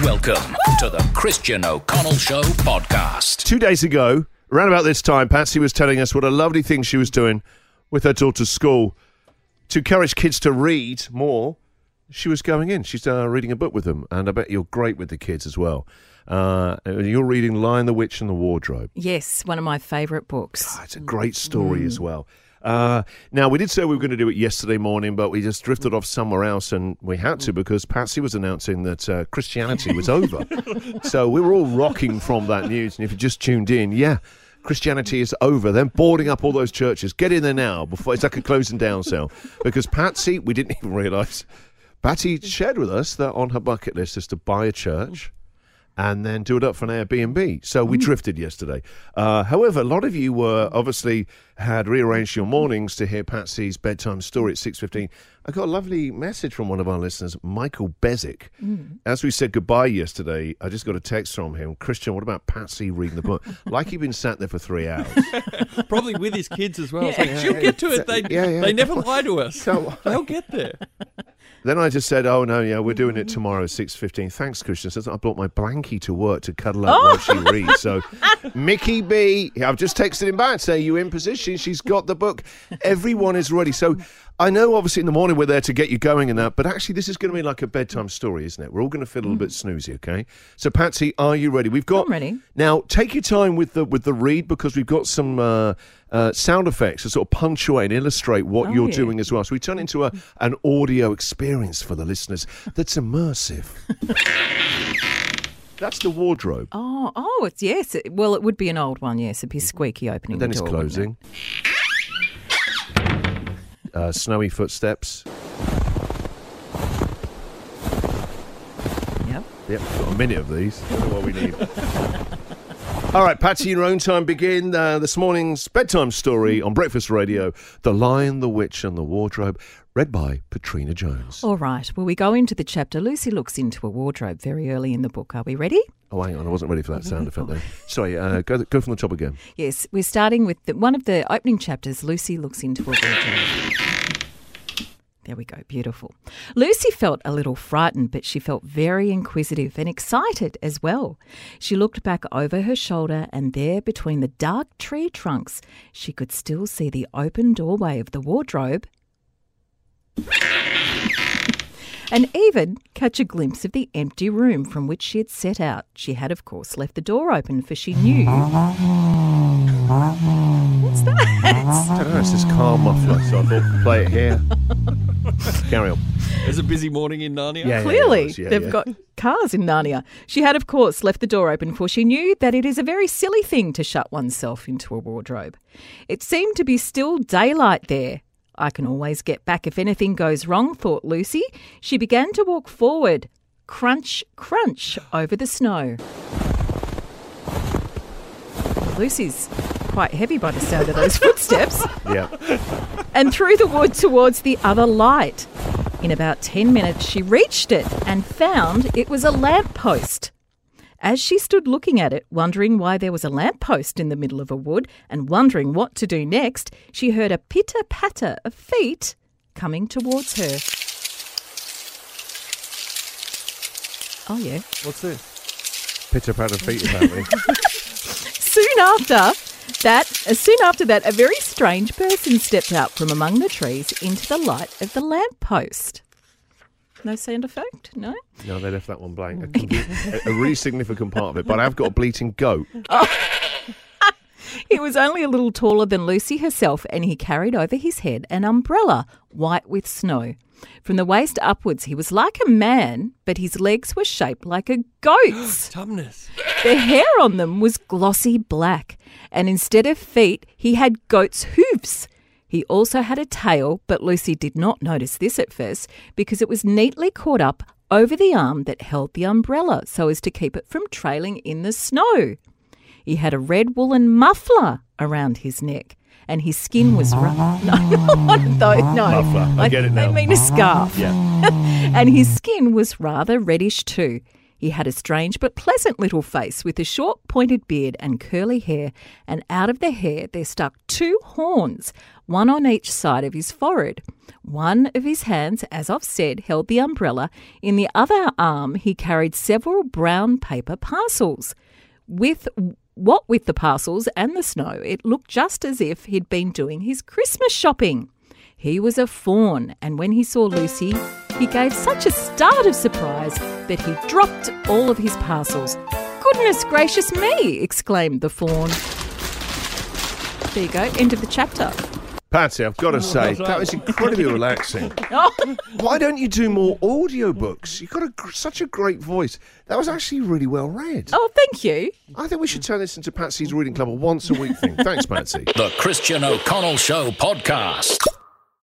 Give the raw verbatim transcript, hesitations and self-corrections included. Welcome to the Christian O'Connell Show podcast. Two days ago, around about this time, Patsy was telling us what a lovely thing she was doing with her daughter's school to encourage kids to read more. She was going in. She's uh, reading a book with them, and I bet you're great with the kids as well. Uh, you're reading The Lion, the Witch, and the Wardrobe. Yes, one of my favourite books. Oh, it's a great story mm. as well. Uh, now, we did say we were going to do it yesterday morning, but we just drifted off somewhere else, and we had to because Patsy was announcing that uh, Christianity was over. So we were all rocking from that news, and if you just tuned in, yeah, Christianity is over. They're boarding up all those churches. Get in there now before it's like a closing down sale. Because Patsy, we didn't even realise... Patty shared with us that on her bucket list is to buy a church and then do it up for an Airbnb. So we mm. drifted yesterday. Uh, however, a lot of you were obviously had rearranged your mornings to hear Patsy's bedtime story at six fifteen. I got a lovely message from one of our listeners, Michael Bezic. Mm. As we said goodbye yesterday, I just got a text from him. Christian, what about Patsy reading the book? Like he'd been sat there for three hours. Probably with his kids as well. Yeah. So, yeah, she'll yeah, get to it. They, yeah, yeah. they never lie to us. So, they'll get there. Then I just said, oh, no, yeah, we're doing it tomorrow at six fifteen. Thanks, Christian. Says I brought my blankie to work to cuddle up oh. while she reads. So Mickey B, I've just texted him back, say, you in position? She's got the book. Everyone is ready. So I know, obviously, in the morning we're there to get you going and that, but actually this is going to be like a bedtime story, isn't it? We're all going to feel a little bit snoozy, okay? So, Patsy, are you ready? We've got... I'm ready. Now, take your time with the with the read because we've got some... Uh, Uh, sound effects to sort of punctuate and illustrate what oh, you're yeah. doing as well. So we turn into a, an audio experience for the listeners that's immersive. That's the wardrobe. Oh, oh, it's yes. It, well, it would be an old one, yes. It'd be squeaky opening and then the door, it's closing. It? Uh, snowy footsteps. Yep. Yep, got a minute of these. I don't know what we need. All right, Patsy, in your own time, begin uh, this morning's bedtime story on Breakfast Radio, The Lion, the Witch, and the Wardrobe, read by Petrina Jones. All right, well, we go into the chapter Lucy Looks Into a Wardrobe very early in the book. Are we ready? Oh, hang on, I wasn't ready for that sound effect there. Sorry, uh, go, go from the top again. Yes, we're starting with the, one of the opening chapters, Lucy Looks Into a Wardrobe. There we go, beautiful. Lucy felt a little frightened, but she felt very inquisitive and excited as well. She looked back over her shoulder, and there between the dark tree trunks, she could still see the open doorway of the wardrobe and even catch a glimpse of the empty room from which she had set out. She had, of course, left the door open, for she knew... What's that? I don't know, it's this car muffler, so I thought, play it here. Carry on. It was a busy morning in Narnia. Yeah, Clearly, yeah, was, yeah, they've yeah. got cars in Narnia. She had, of course, left the door open, for she knew that it is a very silly thing to shut oneself into a wardrobe. It seemed to be still daylight there. I can always get back if anything goes wrong, thought Lucy. She began to walk forward, crunch, crunch, over the snow. Lucy's quite heavy by the sound of those footsteps. Yeah. And through the wood towards the other light. In about ten minutes, she reached it and found it was a lamppost. As she stood looking at it, wondering why there was a lamppost in the middle of a wood and wondering what to do next, she heard a pitter-patter of feet coming towards her. Oh, yeah. What's this? Pitter-patter of feet, apparently. Soon after that, soon after that, a very strange person stepped out from among the trees into the light of the lamppost. No sound effect? No? No, they left that one blank. A, a really significant part of it. But I've got a bleating goat. Oh. He was only a little taller than Lucy herself, and he carried over his head an umbrella, white with snow. From the waist upwards, he was like a man, but his legs were shaped like a goat's. Tumnus. The hair on them was glossy black, and instead of feet, he had goat's hooves. He also had a tail, but Lucy did not notice this at first because it was neatly caught up over the arm that held the umbrella so as to keep it from trailing in the snow. He had a red woolen muffler around his neck and his skin was rough. No, not one of those. No. Muffler, I get it now. I mean a scarf. Yeah. And his skin was rather reddish too. He had a strange but pleasant little face with a short pointed beard and curly hair, and out of the hair there stuck two horns, one on each side of his forehead. One of his hands, as I've said, held the umbrella. In the other arm he carried several brown paper parcels. With what with the parcels and the snow, it looked just as if he'd been doing his Christmas shopping. He was a faun, and when he saw Lucy, he gave such a start of surprise that he dropped all of his parcels. "Goodness gracious me!" exclaimed the faun. There you go, end of the chapter. Patsy, I've got to say, that was incredibly relaxing. Why don't you do more audiobooks? You've got a, such a great voice. That was actually really well read. Oh, thank you. I think we should turn this into Patsy's Reading Club, a once a week thing. Thanks, Patsy. The Christian O'Connell Show podcast.